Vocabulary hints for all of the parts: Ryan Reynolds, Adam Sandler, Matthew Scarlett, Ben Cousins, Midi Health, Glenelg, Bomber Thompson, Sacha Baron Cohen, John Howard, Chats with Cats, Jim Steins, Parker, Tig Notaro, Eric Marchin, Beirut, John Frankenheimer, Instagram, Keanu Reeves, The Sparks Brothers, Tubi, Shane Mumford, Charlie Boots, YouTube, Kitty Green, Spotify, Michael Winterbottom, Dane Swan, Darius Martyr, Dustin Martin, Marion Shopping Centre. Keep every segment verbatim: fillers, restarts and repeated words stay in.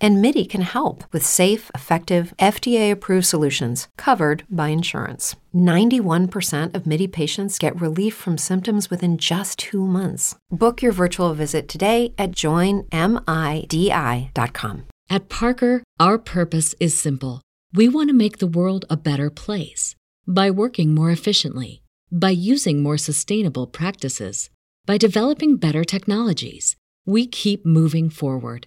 and Midi can help with safe, effective, F D A-approved solutions covered by insurance. ninety-one percent of Midi patients get relief from symptoms within just two months. Book your virtual visit today at join midi dot com. At Parker, our purpose is simple. We want to make the world a better place. By working more efficiently, by using more sustainable practices, by developing better technologies, we keep moving forward.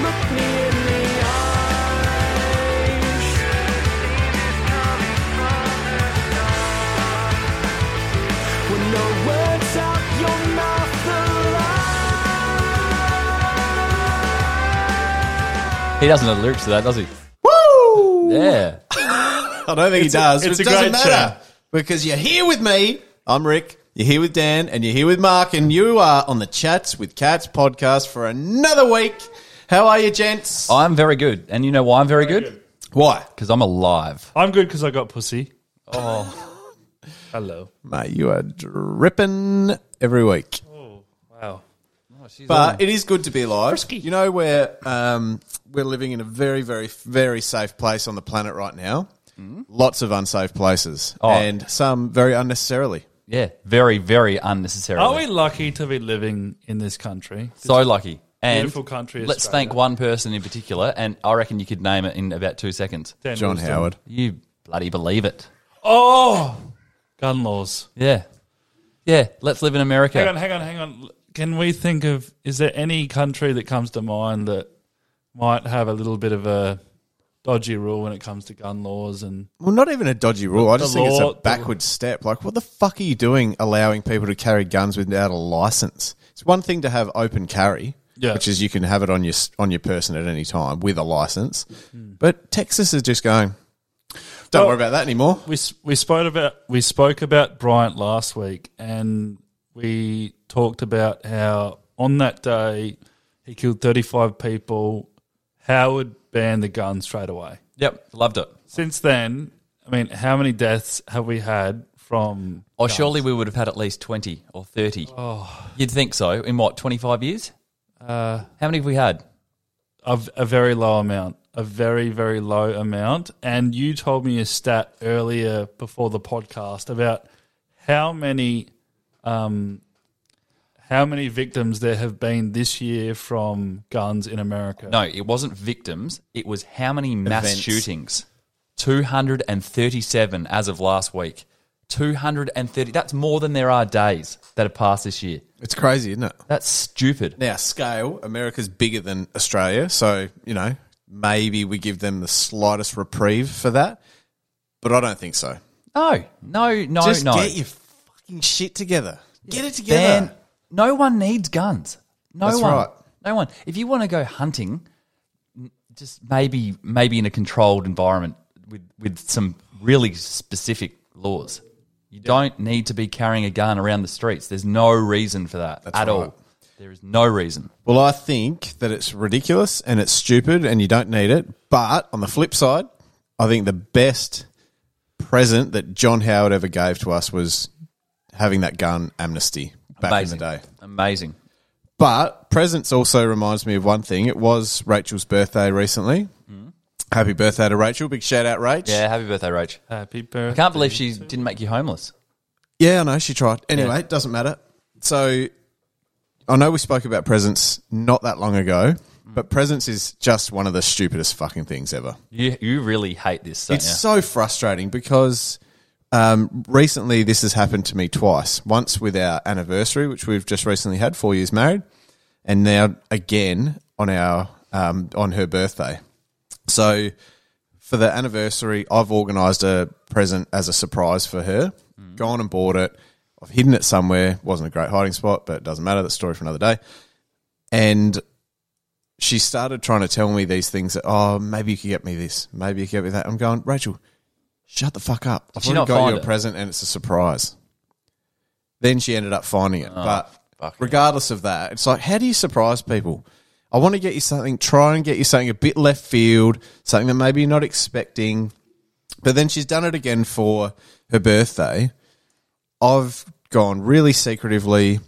look me in the eyes? When no words out your mouth. He doesn't have lyrics to that, does he? Woo! Yeah. I don't think it's he does. A, it's it a doesn't great matter show. Because you're here with me. I'm Rick. You're here with Dan, and you're here with Mark, and you are on the Chats with Cats podcast for another week. How are you, gents? I'm very good, and you know why I'm very, very good? good? Why? Because I'm alive. I'm good because I got pussy. Oh, hello, mate. You are dripping every week. Oh, wow. Oh, but it is good to be alive. Frisky. You know, we're um, we're living in a very, very, very safe place on the planet right now. Mm. Lots of unsafe places, oh. and some very unnecessarily. Yeah, very, very unnecessarily. Are we lucky to be living in this country? This so lucky. And beautiful country. Let's Australia. Thank one person in particular, and I reckon you could name it in about two seconds. Dan John Wilson. Howard. You bloody believe it. Oh, gun laws. Yeah. Yeah, let's live in America. Hang on, hang on, hang on. Can we think of, is there any country that comes to mind that might have a little bit of a dodgy rule when it comes to gun laws? And well, not even a dodgy rule. I just think law, it's a backward the... step. Like, what the fuck are you doing allowing people to carry guns without a license? It's one thing to have open carry, yeah. which is you can have it on your on your person at any time with a license. Mm. But Texas is just going, don't well, worry about that anymore. We we spoke about we spoke about Bryant last week, and we talked about how on that day he killed thirty-five people. Howard banned the gun straight away. Yep, loved it. Since then, I mean, how many deaths have we had from Oh, guns? Surely we would have had at least twenty or thirty. Oh. You'd think so. In what, twenty-five years? Uh, how many have we had? A, a very low amount. A very, very low amount. And you told me a stat earlier before the podcast about how many... Um, how many victims there have been this year from guns in America? No, it wasn't victims. It was how many mass Events. shootings? two hundred thirty-seven as of last week. two hundred thirty. That's more than there are days that have passed this year. It's crazy, isn't it? That's stupid. Now, scale, America's bigger than Australia, so, you know, maybe we give them the slightest reprieve for that, but I don't think so. No, no, no, Just no. Just get your fucking shit together. Get it together. Ban- No one needs guns. No That's one. Right. No one. If you want to go hunting, just maybe maybe in a controlled environment with, with some really specific laws. You yeah. don't need to be carrying a gun around the streets. There's no reason for that That's at right. all. There is no reason. Well, I think that it's ridiculous and it's stupid and you don't need it. But on the flip side, I think the best present that John Howard ever gave to us was having that gun amnesty. Back Amazing. in the day. Amazing. But presents also reminds me of one thing. It was Rachel's birthday recently. Mm. Happy birthday to Rachel. Big shout out, Rach. Yeah, happy birthday, Rach. Happy birthday. I can't believe she didn't make you homeless. Yeah, I know. She tried. Anyway, yeah. It doesn't matter. So I know we spoke about presents not that long ago, mm. but presents is just one of the stupidest fucking things ever. You you really hate this, don't It's you? So frustrating because... Um, recently, this has happened to me twice. Once with our anniversary, which we've just recently had, four years married, and now again on our um, on her birthday. So for the anniversary, I've organised a present as a surprise for her, mm. gone and bought it. I've hidden it somewhere. Wasn't a great hiding spot, but it doesn't matter. That's a story for another day. And she started trying to tell me these things that, oh, maybe you could get me this. Maybe you could get me that. I'm going, Rachel, shut the fuck up. I've already got you a present and it's a surprise. Then she ended up finding it. Oh, but regardless yeah. of that, it's like, how do you surprise people? I want to get you something, try and get you something a bit left field, something that maybe you're not expecting. But then she's done it again for her birthday. I've gone really secretively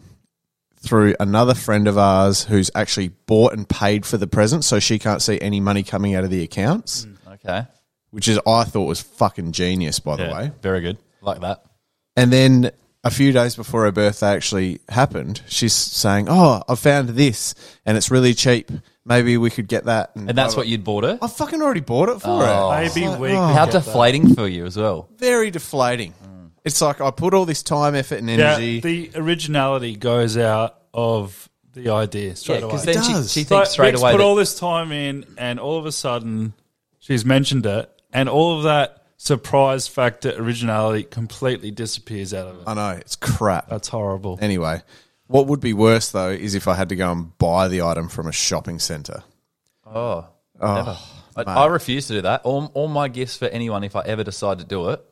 through another friend of ours who's actually bought and paid for the present, so she can't see any money coming out of the accounts. Mm, okay. Which is I thought was fucking genius, by yeah, the way. Very good. Like that. And then a few days before her birthday actually happened, she's saying, oh, I found this and it's really cheap. Maybe we could get that. And, and that's what you'd bought her? I fucking already bought it for oh. her. Maybe like, we oh. How deflating that. For you as well. Very deflating. Mm. It's like I put all this time, effort and energy. Yeah, the originality goes out of the idea straight yeah, away. Because then she, she thinks like, straight Rick's away. She put all this time in and all of a sudden she's mentioned it and all of that. Surprise factor, originality completely disappears out of it. I know, it's crap. That's horrible. Anyway, what would be worse, though, is if I had to go and buy the item from a shopping centre. Oh, oh never. I, I refuse to do that. All, all my gifts for anyone, if I ever decide to do it,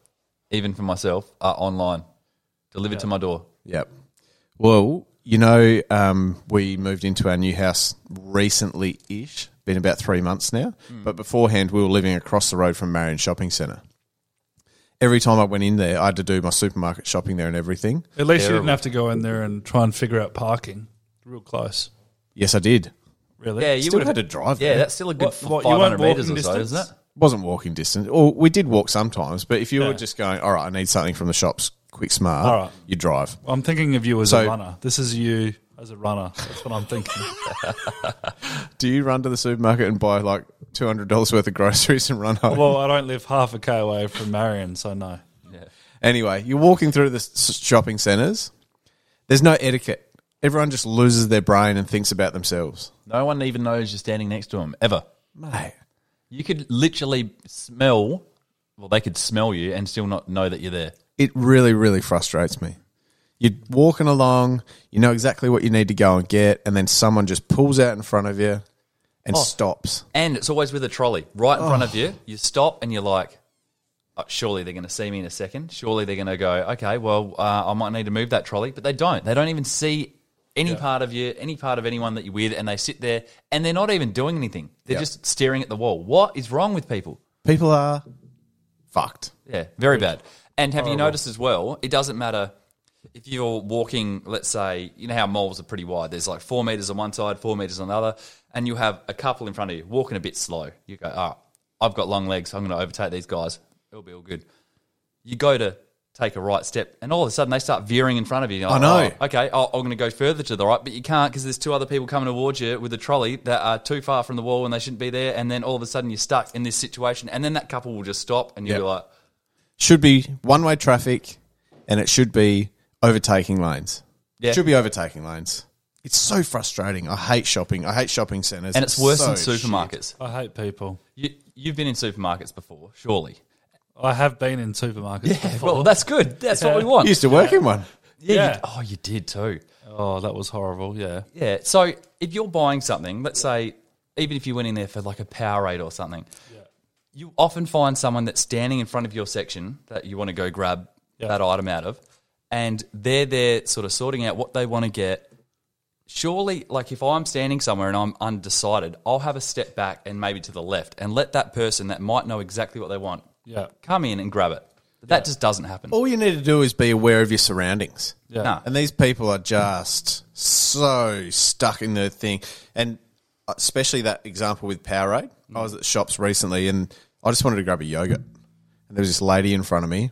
even for myself, are online, delivered yep. to my door. Yep. Well, you know, um, we moved into our new house recently-ish, been about three months now, mm. but beforehand we were living across the road from Marion Shopping Centre. Every time I went in there, I had to do my supermarket shopping there and everything. At least Terrible. You didn't have to go in there and try and figure out parking. Real close. Yes, I did. Really? Yeah, you still would have had to drive yeah, there. Yeah, that's still a good what, five hundred metres or so, isn't it? Wasn't walking distance. Or well, we did walk sometimes, but if you yeah. were just going, all right, I need something from the shops, quick, smart, all right. you drive. I'm thinking of you as so, a runner. This is you as a runner. That's what I'm thinking. Do you run to the supermarket and buy like two hundred dollars worth of groceries and run home? Well, I don't live half a K away from Marion, so no. Yeah. Anyway, you're walking through the shopping centres. There's no etiquette. Everyone just loses their brain and thinks about themselves. No one even knows you're standing next to them, ever. Mate. You could literally smell, well, they could smell you and still not know that you're there. It really, really frustrates me. You're walking along, you know exactly what you need to go and get, and then someone just pulls out in front of you and oh, stops. And it's always with a trolley right in oh. front of you. You stop and you're like, oh, surely they're going to see me in a second. Surely they're going to go, okay, well, uh, I might need to move that trolley. But they don't. They don't even see any yeah. part of you, any part of anyone that you're with, and they sit there and they're not even doing anything. They're yeah. just staring at the wall. What is wrong with people? People are fucked. Yeah, very bad. And have Horrible. You noticed as well, it doesn't matter. If you're walking, let's say, you know how malls are pretty wide. There's like four metres on one side, four metres on the other, and you have a couple in front of you walking a bit slow. You go, oh, I've got long legs. So I'm going to overtake these guys. It'll be all good. You go to take a right step, and all of a sudden they start veering in front of you. You're like, I know. Oh, okay, oh, I'm going to go further to the right, but you can't because there's two other people coming towards you with a trolley that are too far from the wall and they shouldn't be there, and then all of a sudden you're stuck in this situation, and then that couple will just stop and you'll yep. be like... Should be one-way traffic and it should be... Overtaking lanes. Yeah. Should be overtaking lanes. It's so frustrating. I hate shopping. I hate shopping centres. And it's, it's worse so than supermarkets. Shit. I hate people. You, you've been in supermarkets before, surely. I have been in supermarkets yeah, before. Well, that's good. That's yeah. what we want. You used to work yeah. in one. Yeah. yeah. You, oh, you did too. Oh, that was horrible, yeah. Yeah, so if you're buying something, let's say, even if you went in there for like a Powerade or something, yeah. you often find someone that's standing in front of your section that you want to go grab yeah. that item out of. And they're there sort of sorting out what they want to get. Surely, like if I'm standing somewhere and I'm undecided, I'll have a step back and maybe to the left and let that person that might know exactly what they want yeah. come in and grab it. But yeah. that just doesn't happen. All you need to do is be aware of your surroundings. Yeah. No. And these people are just so stuck in their thing. And especially that example with Powerade. Mm. I was at shops recently and I just wanted to grab a yogurt. And there was this lady in front of me.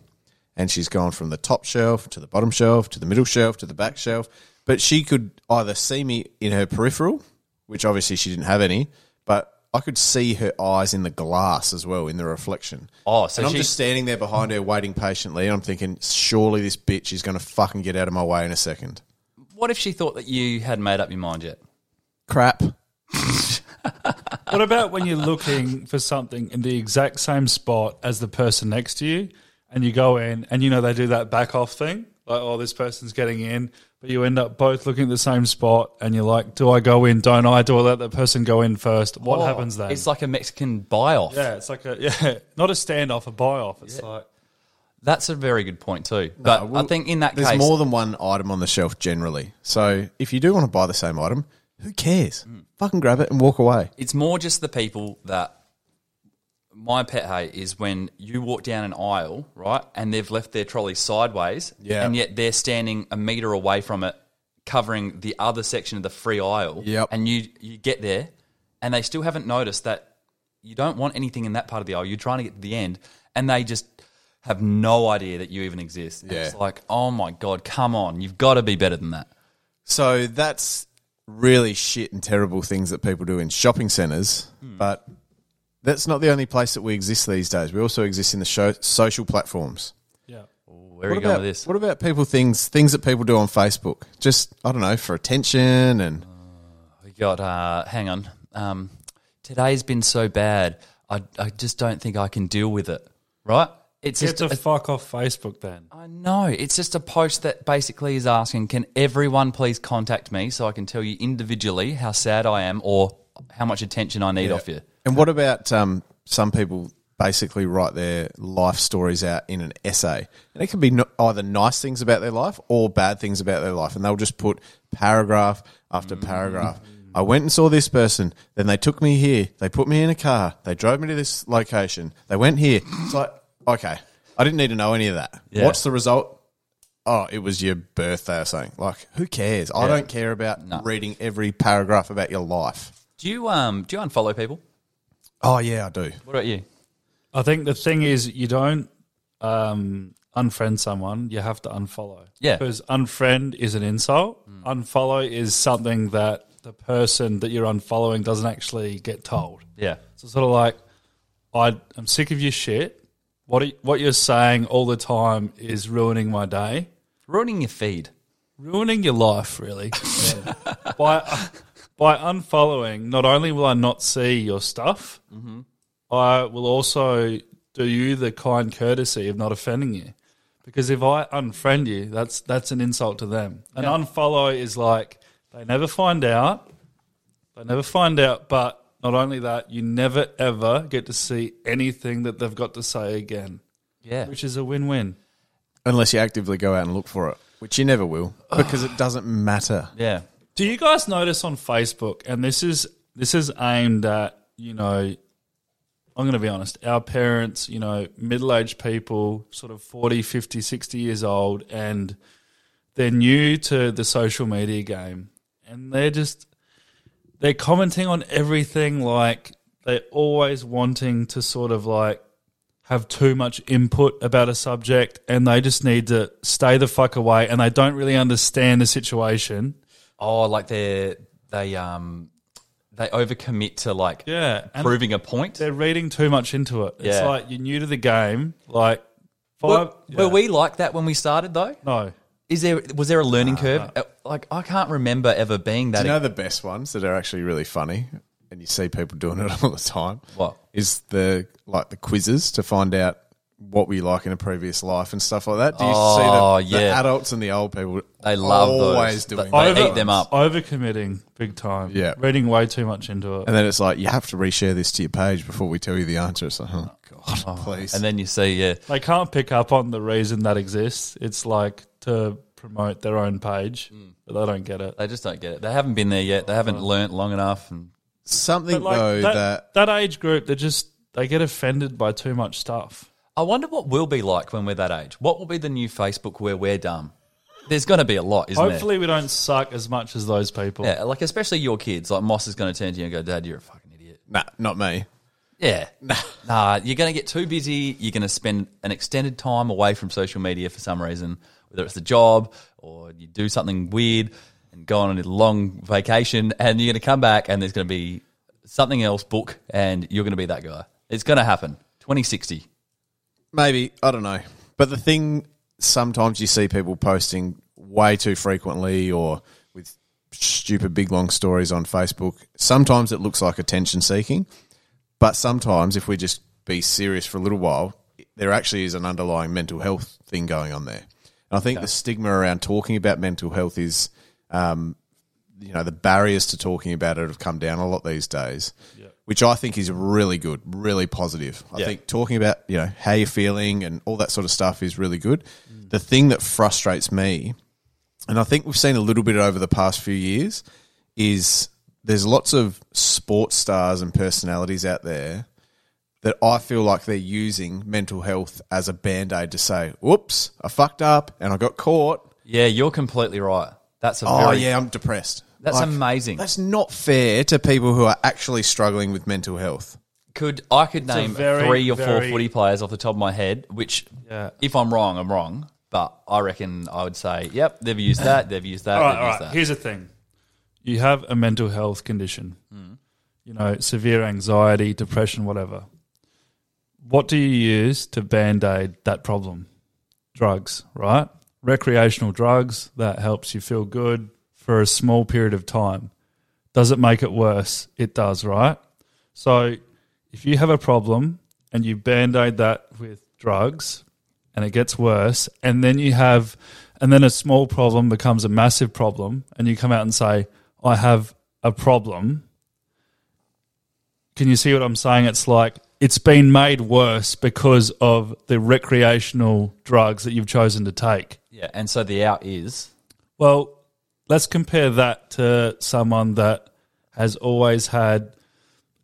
And she's gone from the top shelf to the bottom shelf to the middle shelf to the back shelf. But she could either see me in her peripheral, which obviously she didn't have any, but I could see her eyes in the glass as well, in the reflection. Oh, so and I'm she's... just standing there behind her waiting patiently and I'm thinking, surely this bitch is going to fucking get out of my way in a second. What if she thought that you hadn't made up your mind yet? Crap. What about when you're looking for something in the exact same spot as the person next to you? And you go in and, you know, they do that back off thing. like, oh, this person's getting in, but you end up both looking at the same spot and you're like, do I go in, don't I? Do I let that person go in first? What oh, happens then? It's like a Mexican buy-off. Yeah, it's like a, yeah, not a standoff, a buy-off. It's yeah. like... That's a very good point too. But no, well, I think in that there's case... There's more than one item on the shelf generally. So if you do want to buy the same item, who cares? Mm. Fucking grab it and walk away. It's more just the people that... My pet hate is when you walk down an aisle, right, and they've left their trolley sideways, yep. and yet they're standing a metre away from it, covering the other section of the free aisle, yep. and you, you get there, and they still haven't noticed that you don't want anything in that part of the aisle. You're trying to get to the end, and they just... have no idea that you even exist. Yeah. It's like, oh, my God, come on. You've got to be better than that. So that's really shit and terrible things that people do in shopping centres, hmm. but that's not the only place that we exist these days. We also exist in the show, social platforms. Yeah. Where are you going with this? What about people things things that people do on Facebook? Just, I don't know, for attention and... Uh, we got, uh, hang on, um, today's been so bad, I, I just don't think I can deal with it, right? It's Get just the a, fuck off Facebook then. I know. It's just a post that basically is asking, can everyone please contact me so I can tell you individually how sad I am or how much attention I need yeah. off you? And what about um, some people basically write their life stories out in an essay? And it can be no, either nice things about their life or bad things about their life. And they'll just put paragraph after mm. paragraph. I went and saw this person, then they took me here, they put me in a car, they drove me to this location, they went here. It's like... Okay, I didn't need to know any of that. Yeah. What's the result? Oh, it was your birthday or something. Like, who cares? I yeah. don't care about no. reading every paragraph about your life. Do you um do you unfollow people? Oh yeah, I do. What about you? I think the thing is, you don't um unfriend someone. You have to unfollow. Yeah, because unfriend is an insult. Mm. Unfollow is something that the person that you're unfollowing doesn't actually get told. Yeah, so it's sort of like, I I'm sick of your shit. What you, what you're saying all the time is ruining my day. Ruining your feed. Ruining your life, really. Yeah. by, by unfollowing, not only will I not see your stuff, mm-hmm. I will also do you the kind courtesy of not offending you. Because if I unfriend you, that's that's an insult to them. And yeah. unfollow is like, they never find out. They never find out, but... Not only that, you never, ever get to see anything that they've got to say again. Yeah. Which is a win-win. Unless you actively go out and look for it, which you never will, because it doesn't matter. Yeah. Do you guys notice on Facebook, and this is this is aimed at, you know, I'm going to be honest, our parents, you know, middle-aged people, sort of forty, fifty, sixty years old, and they're new to the social media game, and they're just... They're commenting on everything, like they're always wanting to sort of like have too much input about a subject, and they just need to stay the fuck away, and they don't really understand the situation. Oh, like they they um they overcommit to like yeah, proving a point. They're reading too much into it. Yeah. It's like you're new to the game. Like, five, were, yeah. were we like that when we started though? No. Is there was there a learning nah, curve? Nah. Like, I can't remember ever being that. Do you know the best ones that are actually really funny, and you see people doing it all the time? What is the like the quizzes to find out what we like in a previous life and stuff like that? Do you oh, see the, yeah. the adults and the old people? They love always those. Doing they, they over, eat them up, overcommitting big time. Yeah, reading way too much into it, and then it's like you have to reshare this to your page before we tell you the answer. It's like, oh god, oh, please. And then you see, yeah, they can't pick up on the reason that exists. It's like to promote their own page, mm. but they don't get it. They just don't get it. They haven't been there yet. They haven't oh. learnt long enough. And something like though that, that that age group, they just they get offended by too much stuff. I wonder what we'll be like when we're that age. What will be the new Facebook where we're dumb? There's going to be a lot, isn't Hopefully there? Hopefully we don't suck as much as those people. Yeah, like especially your kids. Like Moss is going to turn to you and go, Dad, you're a fucking idiot. Nah, not me. Yeah. Nah. nah, you're going to get too busy. You're going to spend an extended time away from social media for some reason. Whether it's the job or you do something weird and go on a long vacation, and you're going to come back and there's going to be something else book, and you're going to be that guy. It's going to happen. twenty sixty. Maybe. I don't know. But the thing, sometimes you see people posting way too frequently or with stupid big long stories on Facebook. Sometimes it looks like attention seeking, but sometimes if we just be serious for a little while, there actually is an underlying mental health thing going on there. And I think okay. the stigma around talking about mental health is, um, you know, the barriers to talking about it have come down a lot these days, yeah. which I think is really good, really positive. I yeah. think talking about, you know, how you're feeling and all that sort of stuff is really good. Mm. The thing that frustrates me, and I think we've seen a little bit over the past few years, is there's lots of sports stars and personalities out there that I feel like they're using mental health as a Band-Aid to say, whoops, I fucked up and I got caught. Yeah, you're completely right. That's a Oh, very, yeah, I'm depressed. That's like, amazing. That's not fair to people who are actually struggling with mental health. Could I could it's name very, three or very... four footy players off the top of my head, which yeah. if I'm wrong, I'm wrong. But I reckon I would say, yep, they've used that, they've used that, all right, they've all used right. that. Here's the thing. You have a mental health condition, mm. you know, severe anxiety, depression, whatever. What do you use to Band-Aid that problem? Drugs, right? Recreational drugs, that helps you feel good for a small period of time. Does it make it worse? It does, right? So if you have a problem and you Band-Aid that with drugs and it gets worse, and then you have, and then a small problem becomes a massive problem and you come out and say, I have a problem. Can you see what I'm saying? It's like it's been made worse because of the recreational drugs that you've chosen to take. Yeah, and so the out is? Well, let's compare that to someone that has always had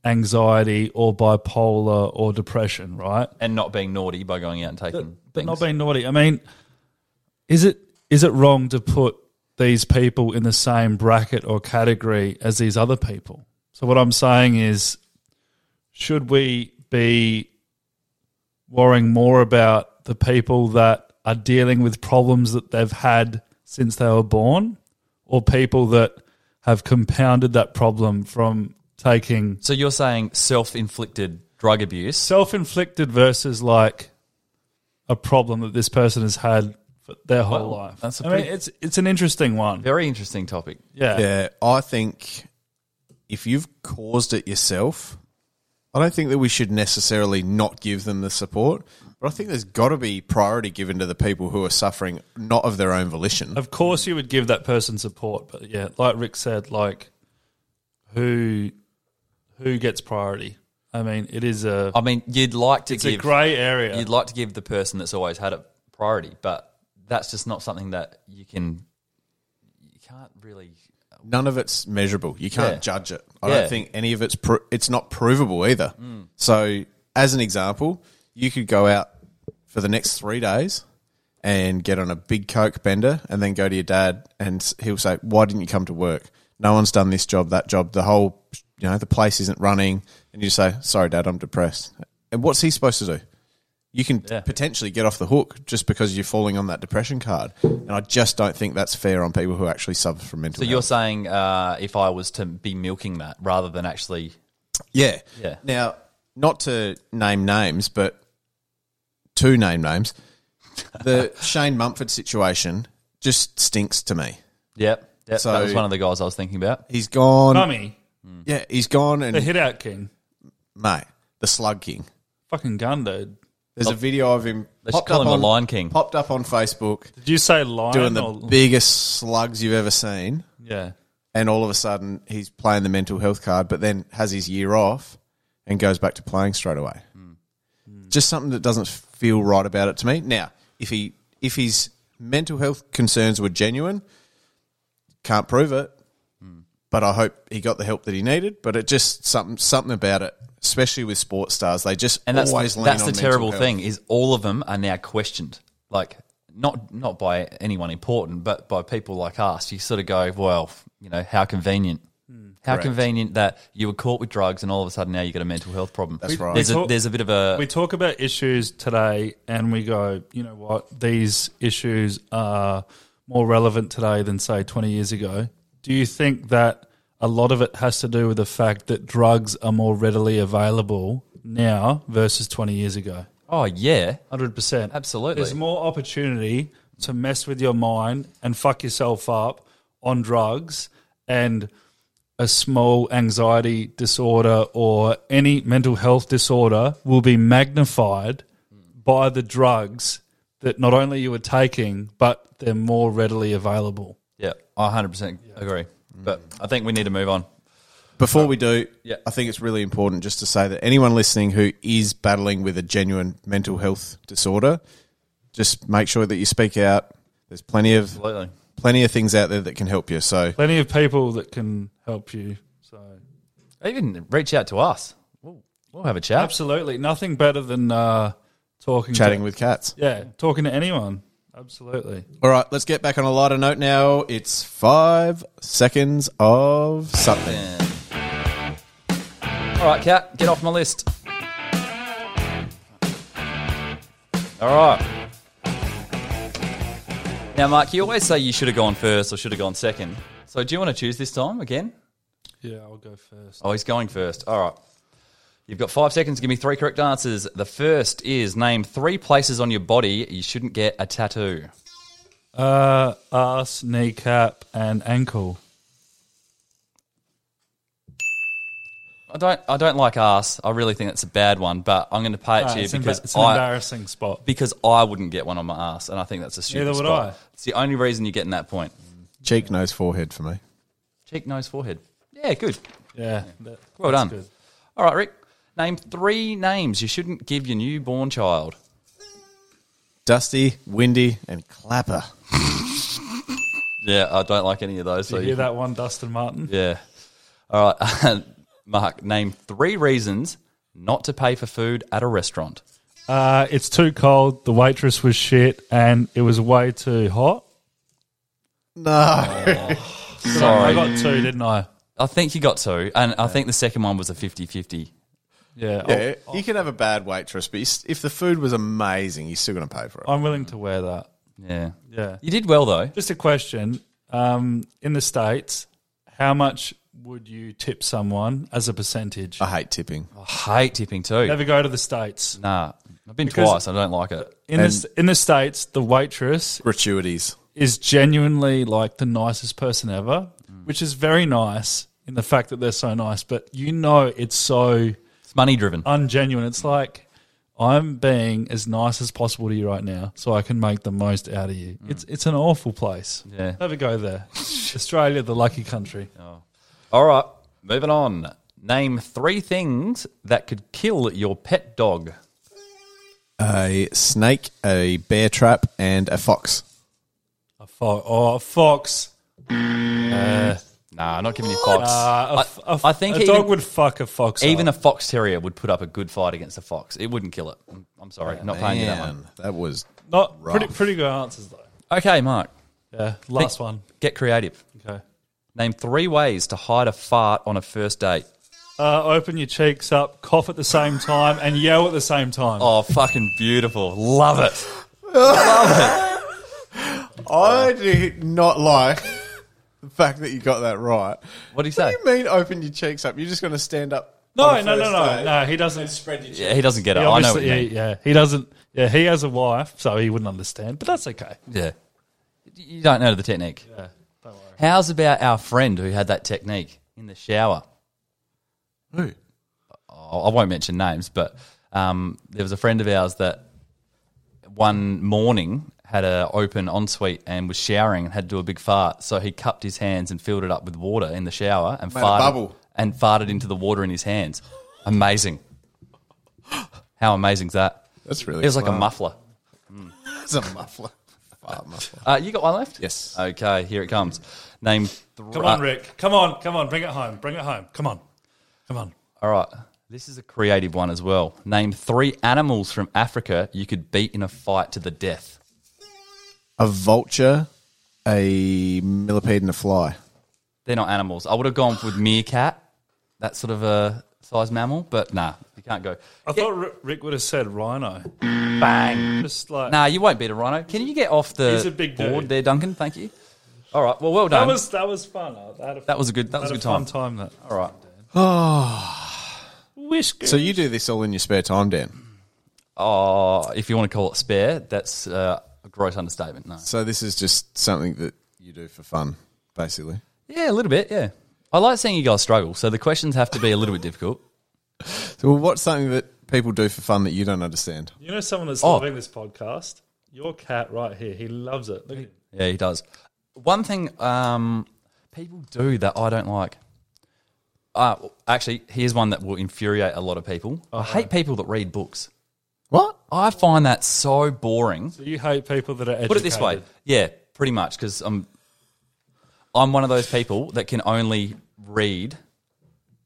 anxiety or bipolar or depression, right? And not being naughty by going out and taking but, but things. Not being naughty. I mean, is it is it wrong to put these people in the same bracket or category as these other people? So what I'm saying is, should we be worrying more about the people that are dealing with problems that they've had since they were born, or people that have compounded that problem from taking... So you're saying self-inflicted drug abuse? Self-inflicted versus like a problem that this person has had for their whole well, life. That's a I mean, it's, it's an interesting one. Very interesting topic. Yeah. Yeah, I think if you've caused it yourself... I don't think that we should necessarily not give them the support, but I think there's got to be priority given to the people who are suffering not of their own volition. Of course you would give that person support, but yeah, like Rick said, like who who gets priority? I mean, it is a I mean, you'd like to it's give a grey area. You'd like to give the person that's always had it priority, but that's just not something that you can you can't really None of it's measurable. You can't yeah. judge it. I yeah. don't think any of it's pro- – it's not provable either. Mm. So as an example, you could go out for the next three days and get on a big coke bender and then go to your dad and he'll say, why didn't you come to work? No one's done this job, that job. The whole – you know, the place isn't running. And you say, sorry, Dad, I'm depressed. And what's he supposed to do? You can yeah. potentially get off the hook just because you're falling on that depression card. And I just don't think that's fair on people who actually suffer from mental health. So you're saying uh, if I was to be milking that rather than actually... Yeah. yeah. Now, not to name names, but to name names, the Shane Mumford situation just stinks to me. Yep. yep. So that was one of the guys I was thinking about. He's gone... Mummy. Yeah, he's gone and... The hit-out king. Mate, the slug king. Fucking gun, dude. There's a video of him, popped up, him on, Lion King. popped up on Facebook. Did you say lion? Doing the or... biggest slugs you've ever seen. Yeah. And all of a sudden he's playing the mental health card, but then has his year off and goes back to playing straight away. Mm. Mm. Just something that doesn't feel right about it to me. Now, if he if his mental health concerns were genuine, can't prove it, mm. but I hope he got the help that he needed. But it just something something about it. Especially with sports stars, they just and that's always the, lean that's on the terrible health. Thing is all of them are now questioned, like not not by anyone important, but by people like us. You sort of go, well, you know, how convenient, mm, how correct. convenient that you were caught with drugs and all of a sudden now you get a mental health problem. That's we, right. There's, talk, a, there's a bit of a we talk about issues today and we go, you know what, these issues are more relevant today than say twenty years ago. Do you think that? A lot of it has to do with the fact that drugs are more readily available now versus twenty years ago. Oh, yeah. one hundred percent. Absolutely. There's more opportunity to mess with your mind and fuck yourself up on drugs and a small anxiety disorder or any mental health disorder will be magnified by the drugs that not only you were taking, but they're more readily available. Yeah, I one hundred percent agree. Mm. But I think we need to move on. Before so, we do, yeah. I think it's really important just to say that anyone listening who is battling with a genuine mental health disorder, just make sure that you speak out. There's plenty of Absolutely. plenty of things out there that can help you. So plenty of people that can help you. So even reach out to us. We'll, we'll have a chat. Absolutely, nothing better than uh, talking, chatting to, with cats. Yeah, talking to anyone. Absolutely. All right, let's get back on a lighter note now. It's five seconds of something. All right, Cat, get off my list. All right. Now, Mark, you always say you should have gone first or should have gone second. So do you want to choose this time again? Yeah, I'll go first. Oh, he's going first. All right. You've got five seconds to give me three correct answers. The first is name three places on your body you shouldn't get a tattoo. Uh, arse, kneecap, and ankle. I don't. I don't like arse. I really think it's a bad one, but I'm going to pay it no, to you because emba- it's an I, embarrassing spot. Because I wouldn't get one on my arse, and I think that's a stupid spot. Neither would I. It's the only reason you're getting that point. Cheek, nose, forehead for me. Cheek, nose, forehead. Yeah, good. Yeah, that, well done. Good. All right, Rick. Name three names you shouldn't give your newborn child. Dusty, Windy, and Clapper. Yeah, I don't like any of those. Did so you hear you, that one, Dustin Martin? Yeah. All right. Mark, name three reasons not to pay for food at a restaurant. Uh, it's too cold, the waitress was shit, and it was way too hot. No. Oh, sorry. I got two, didn't I? I think you got two, and yeah. I think the second one was a fifty-fifty. Yeah. yeah I'll, I'll, you can have a bad waitress, but you, if the food was amazing, you're still going to pay for it. I'm willing to wear that. Yeah. Yeah. You did well, though. Just a question. Um, in the States, how much would you tip someone as a percentage? I hate tipping. I hate tipping too. Never go to the States. Nah. I've been because twice. I don't like it. In the, in the States, the waitress gratuities is genuinely like the nicest person ever, mm. which is very nice in the fact that they're so nice, but you know it's so it's money-driven. Ungenuine. It's like I'm being as nice as possible to you right now so I can make the most out of you. Mm. It's it's an awful place. Yeah. Never go there. Australia, the lucky country. Oh. All right, moving on. Name three things that could kill your pet dog. A snake, a bear trap, and a fox. A fox. Oh, a fox. Mm. Uh, nah, not giving you fox. Uh, a f- I, I think a even, dog would fuck a fox Even up. A fox terrier would put up a good fight against a fox. It wouldn't kill it. I'm, I'm sorry, oh, not man. paying you that one. That was not rough. Pretty, pretty good answers, though. Okay, Mark. Yeah, last think, one. Get creative. Okay. Name three ways to hide a fart on a first date. Uh, open your cheeks up, cough at the same time, and yell at the same time. Oh, fucking beautiful. Love it. Love it. I did not like the fact that you got that right. What do you say? What do you mean open your cheeks up? You're just going to stand up No, on a no, no, no. Date no, he doesn't. Spread your cheeks. Yeah, he doesn't get it. I know what you mean. Yeah, he doesn't. Yeah, he has a wife, so he wouldn't understand, but that's okay. Yeah. You don't know the technique. Yeah. How's about our friend who had that technique in the shower? Who? Oh, I won't mention names, but um, there was a friend of ours that one morning had an open ensuite and was showering and had to do a big fart. So he cupped his hands and filled it up with water in the shower and, farted, and farted into the water in his hands. Amazing. How amazing is that? That's really It was smart. Like a muffler. Mm. It's a muffler. Uh, you got one left? Yes. Okay, here it comes. Name three. Come on, Rick. Come on, come on. Bring it home. Bring it home. Come on. Come on. All right. This is a creative one as well. Name three animals from Africa you could beat in a fight to the death. A vulture, a millipede, and a fly. They're not animals. I would have gone with meerkat, that sort of a size mammal, but nah, you can't go. I get- thought Rick would have said rhino. Bang. Just like nah, you won't beat a rhino. Can you get off the He's a big board dude. There, Duncan? Thank you. All right. Well, well done. That was that was fun. I had a fun that was a good. That was a good a time. time. That. All right. Oh, whiskers. So you do this all in your spare time, Dan? Oh, if you want to call it spare, that's uh, a gross understatement. No. So this is just something that you do for fun, basically. Yeah, a little bit. Yeah, I like seeing you guys struggle. So the questions have to be a little bit difficult. So what's something that people do for fun that you don't understand? You know someone that's oh. loving this podcast? Your cat right here, he loves it. Look at him. Yeah, he does. One thing um, people do that I don't like. Uh, actually, here's one that will infuriate a lot of people. Oh, I hate right. people that read books. What? I find that so boring. So you hate people that are educated. Put it this way. Yeah, pretty much, because I'm, I'm one of those people that can only read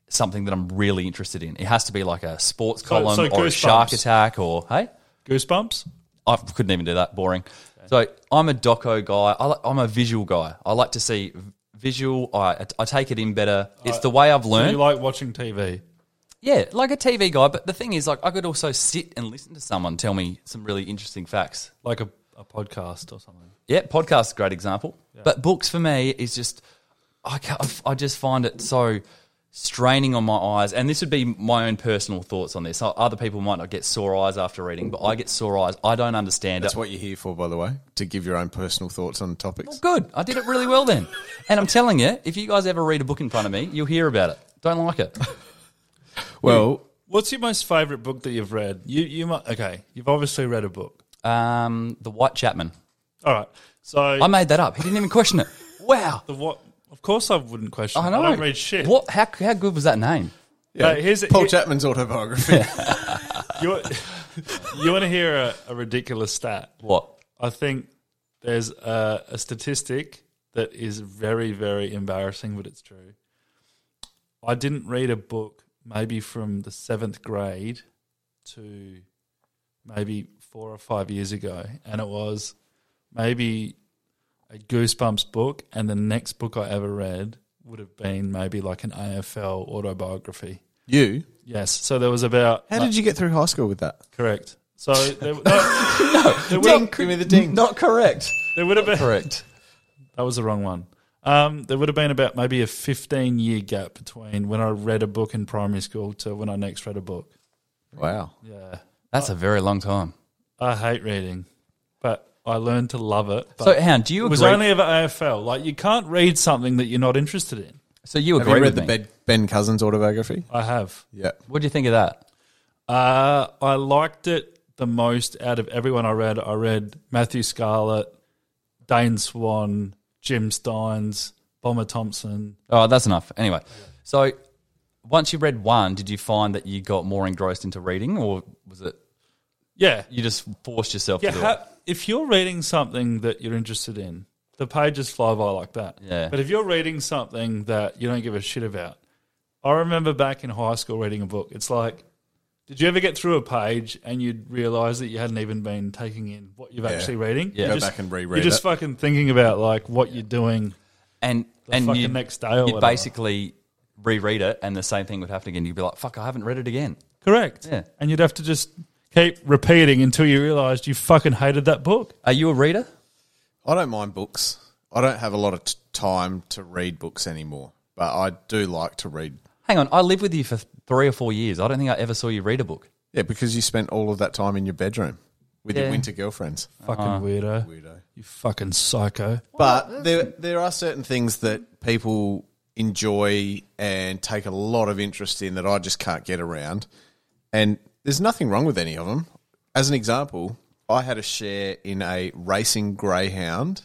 something that I'm really interested in. It has to be like a sports column so, so or a shark attack or, hey? Goosebumps? I couldn't even do that. Boring. Okay. So I'm a doco guy. I like, I'm a visual guy. I like to see visual. I, I take it in better. It's I, the way I've learned. So you like watching T V? Yeah, like a T V guy. But the thing is, like, I could also sit and listen to someone tell me some really interesting facts. Like a, a podcast or something. Yeah, podcast is a great example. Yeah. But books for me is just, I, can't, I just find it so straining on my eyes, and this would be my own personal thoughts on this. Other people might not get sore eyes after reading, but I get sore eyes. I don't understand That's it. That's what you're here for, by the way, to give your own personal thoughts on topics. Well, good. I did it really well then. And I'm telling you, if you guys ever read a book in front of me, you'll hear about it. Don't like it. Well, what's your most favourite book that you've read? You, you might, okay, you've obviously read a book. Um, The White Chapman. All right. So I made that up. He didn't even question it. Wow. The what? Of course I wouldn't question. I know. I don't read shit. What? How, how good was that name? Yeah, no, here's, Paul here, Chapman's autobiography. you, you want to hear a, a ridiculous stat? What? I think there's a, a statistic that is very, very embarrassing, but it's true. I didn't read a book maybe from the seventh grade to maybe four or five years ago, and it was maybe a Goosebumps book, and the next book I ever read would have been maybe like an A F L autobiography. You? Yes. So there was about... How like, did you get through high school with that? Correct. So... There, no, no there ding, give me the ding. Not correct. There would have been... Correct. That was the wrong one. Um, there would have been about maybe a fifteen-year gap between when I read a book in primary school to when I next read a book. Wow. Yeah. That's I, a very long time. I hate reading, but... I learned to love it. But so, Hound, do you agree? It was only ever A F L. Like, you can't read something that you're not interested in. So you agree with me? Have you read the Ben Cousins autobiography? I have. Yeah. What do you think of that? Uh, I liked it the most out of everyone I read. I read Matthew Scarlett, Dane Swan, Jim Steins, Bomber Thompson. Oh, that's enough. Anyway, so once you read one, did you find that you got more engrossed into reading, or was it... Yeah. You just forced yourself yeah, to do ha- it? If you're reading something that you're interested in, the pages fly by like that. Yeah. But if you're reading something that you don't give a shit about, I remember back in high school reading a book. It's like, did you ever get through a page and you'd realise that you hadn't even been taking in what you've yeah. actually reading? Yeah, you go just, back and reread You're just it. fucking thinking about like what yeah. you're doing and the and fucking next day or you'd basically reread it and the same thing would happen again. You'd be like, fuck, I haven't read it again. Correct. Yeah. And you'd have to just... keep repeating until you realised you fucking hated that book. Are you a reader? I don't mind books. I don't have a lot of t- time to read books anymore, but I do like to read. Hang on, I lived with you for three or four years. I don't think I ever saw you read a book. Yeah, because you spent all of that time in your bedroom with yeah. your winter girlfriends. Fucking uh-huh. weirdo. Weirdo. You fucking psycho. But there, there are certain things that people enjoy and take a lot of interest in that I just can't get around, and... there's nothing wrong with any of them. As an example, I had a share in a racing greyhound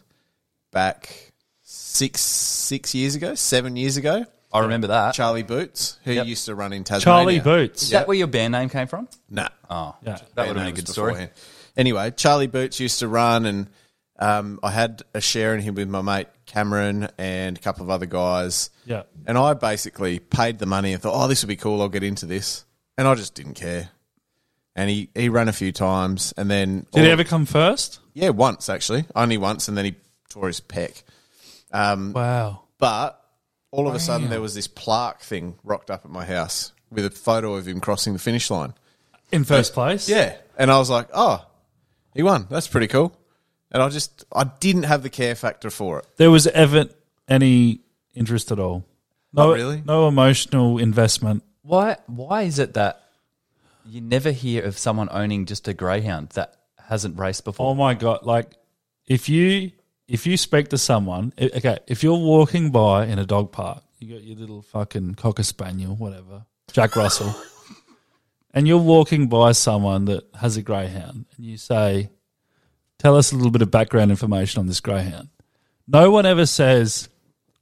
back six six years ago, seven years ago. I remember that. Charlie Boots, who yep. used to run in Tasmania. Charlie Boots. Is yep. that where your band name came from? No. Nah. Oh, yeah. That would have been a good story. Anyway, Charlie Boots used to run, and um, I had a share in him with my mate Cameron and a couple of other guys. Yeah. And I basically paid the money and thought, oh, this would be cool, I'll get into this. And I just didn't care. And he, he ran a few times and then... Did all, he ever come first? Yeah, once actually. Only once, and then he tore his pec. Um, wow. But all of wow. a sudden there was this plaque thing rocked up at my house with a photo of him crossing the finish line. In first and, place? Yeah. And I was like, oh, he won. That's pretty cool. And I just... I didn't have the care factor for it. There was ever any interest at all? No, Not really? No emotional investment. Why? Why is it that... you never hear of someone owning just a greyhound that hasn't raced before? Oh, my God. Like, if you if you speak to someone, okay, if you're walking by in a dog park, you got your little fucking Cocker Spaniel, whatever, Jack Russell, and you're walking by someone that has a greyhound and you say, tell us a little bit of background information on this greyhound. No one ever says,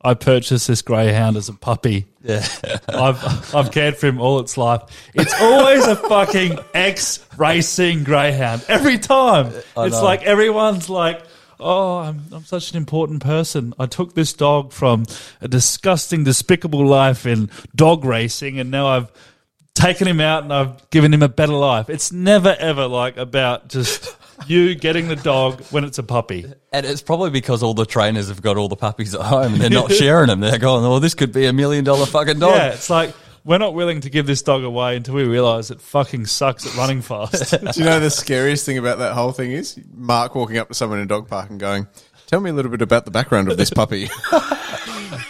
I purchased this greyhound as a puppy. Yeah. I've I've cared for him all its life. It's always a fucking ex-racing greyhound. Every time. I it's know. Like everyone's like, oh, I'm, I'm such an important person. I took this dog from a disgusting, despicable life in dog racing, and now I've taken him out and I've given him a better life. It's never, ever like about just... you getting the dog when it's a puppy. And it's probably because all the trainers have got all the puppies at home and they're not sharing them. They're going, oh, this could be a million dollar fucking dog. Yeah, it's like, we're not willing to give this dog away until we realise it fucking sucks at running fast. Do you know the scariest thing about that whole thing is? Mark walking up to someone in a dog park and going, tell me a little bit about the background of this puppy.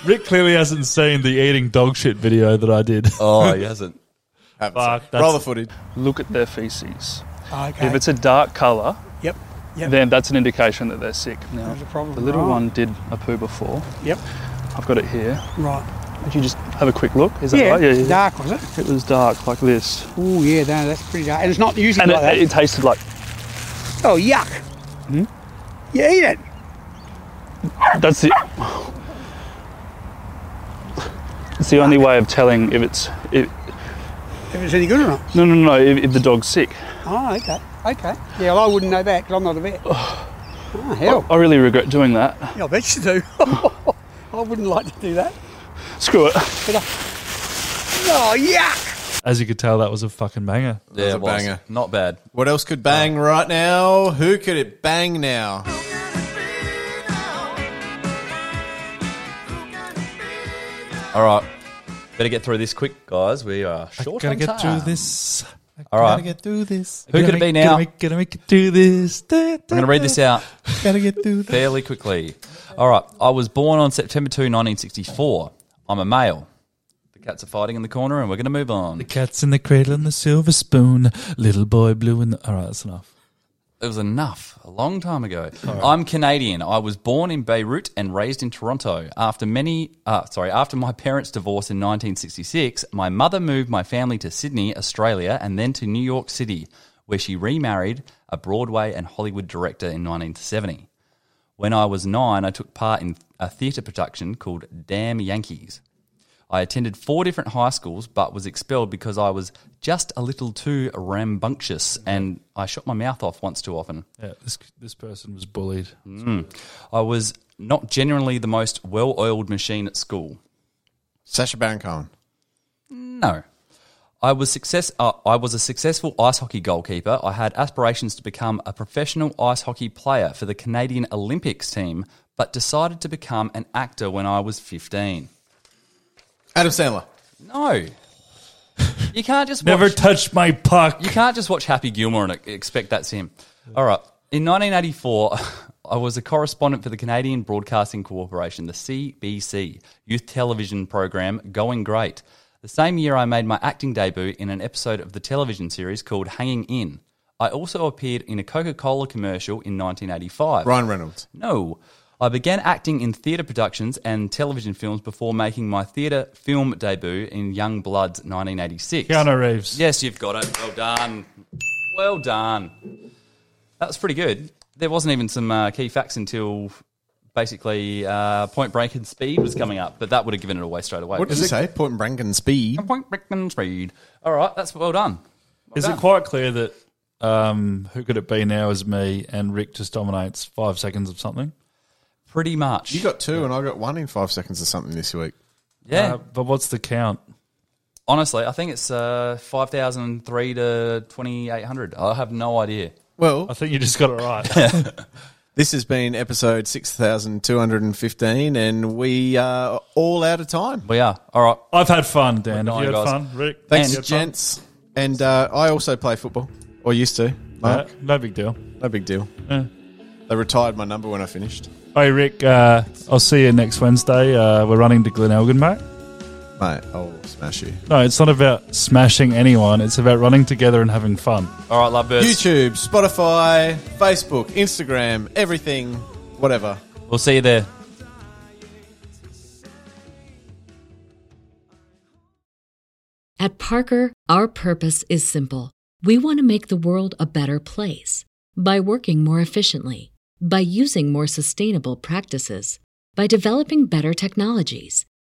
Rick clearly hasn't seen the eating dog shit video that I did. Oh, he hasn't. Fuck, roll the footage. Look at their faeces. Okay. If it's a dark colour, yep. Yep. then that's an indication that they're sick. Now, the little right. one did a poo before. Yep. I've got it here. Right. Would you just have a quick look? Is yeah, that right? Yeah, it was dark, was it? It was dark, like this. Oh, yeah, no, that's pretty dark. And it's not usually and like it, that. And it tasted like... Oh, yuck. Hmm? You eat it. That's it. It's the only way of telling if it's... If, if it's any good or not? No, no, no, if, if the dog's sick. Oh, okay, okay. Yeah, well, I wouldn't know that because I'm not a vet. Oh, oh hell. I, I really regret doing that. Yeah, I bet you do. I wouldn't like to do that. Screw it. But I... Oh, yuck! As you could tell, that was a fucking banger. Yeah, that was a was. banger. Not bad. What else could bang right now? Who could it bang now? All right. Better get through this quick, guys. We are short on time. Gotta get through this. All right. Gotta get through this. Who could it be now? Gotta make, gotta make it do this. Da, da, I'm gonna read this out. Gotta get through this fairly quickly. All right. I was born on September second, nineteen sixty-four. I'm a male. The cats are fighting in the corner, and we're gonna move on. The cat's in the cradle and the silver spoon. Little boy blue and the... All right, that's enough. It was enough a long time ago. Right. I'm Canadian. I was born in Beirut and raised in Toronto. After many, uh, sorry, after my parents' divorce in nineteen sixty-six, my mother moved my family to Sydney, Australia, and then to New York City, where she remarried a Broadway and Hollywood director in nineteen seventy. When I was nine, I took part in a theatre production called Damn Yankees. I attended four different high schools but was expelled because I was just a little too rambunctious and I shut my mouth off once too often. Yeah, this this person was bullied. Mm. I was not generally the most well-oiled machine at school. Sacha Baron Cohen. No. I was success. Uh, I was a successful ice hockey goalkeeper. I had aspirations to become a professional ice hockey player for the Canadian Olympics team but decided to become an actor when I was fifteen. Adam Sandler. No. You can't just watch... Never touch my puck. You can't just watch Happy Gilmore and expect that's him. All right. In nineteen eighty-four, I was a correspondent for the Canadian Broadcasting Corporation, the C B C, youth television program Going Great. The same year I made my acting debut in an episode of the television series called Hanging In. I also appeared in a Coca-Cola commercial in nineteen eighty-five. Ryan Reynolds. No. I began acting in theatre productions and television films before making my theatre film debut in Young Bloods nineteen eighty-six. Keanu Reeves. Yes, you've got it. Well done. Well done. That was pretty good. There wasn't even some uh, key facts until basically uh, Point Break and Speed was coming up, but that would have given it away straight away. What did you say? Point Break and Speed? Point Break and Speed. All right, that's well done. Well Is done. It quite clear that um, Who Could It Be Now is me and Rick just dominates five seconds of something? Pretty much. You got two and I got one in five seconds or something this week. Yeah. Uh, but what's the count? Honestly, I think it's uh, five thousand three to twenty-eight hundred. I have no idea. Well, I think you just got it right. This has been episode six thousand two hundred fifteen and we are all out of time. We are. All right. I've had fun, Dan. Have you had guys. fun, Rick? Thanks, and gents. Fun. And uh, I also play football, or used to. Mark. No, no big deal. No big deal. Yeah. They retired my number when I finished. Hey, Rick, uh, I'll see you next Wednesday. Uh, we're running to Glenelg, mate. Mate, I'll smash you. No, it's not about smashing anyone. It's about running together and having fun. All right, love birds. YouTube, Spotify, Facebook, Instagram, everything, whatever. We'll see you there. At Parker, our purpose is simple. We want to make the world a better place. by working more efficiently, by using more sustainable practices, by developing better technologies.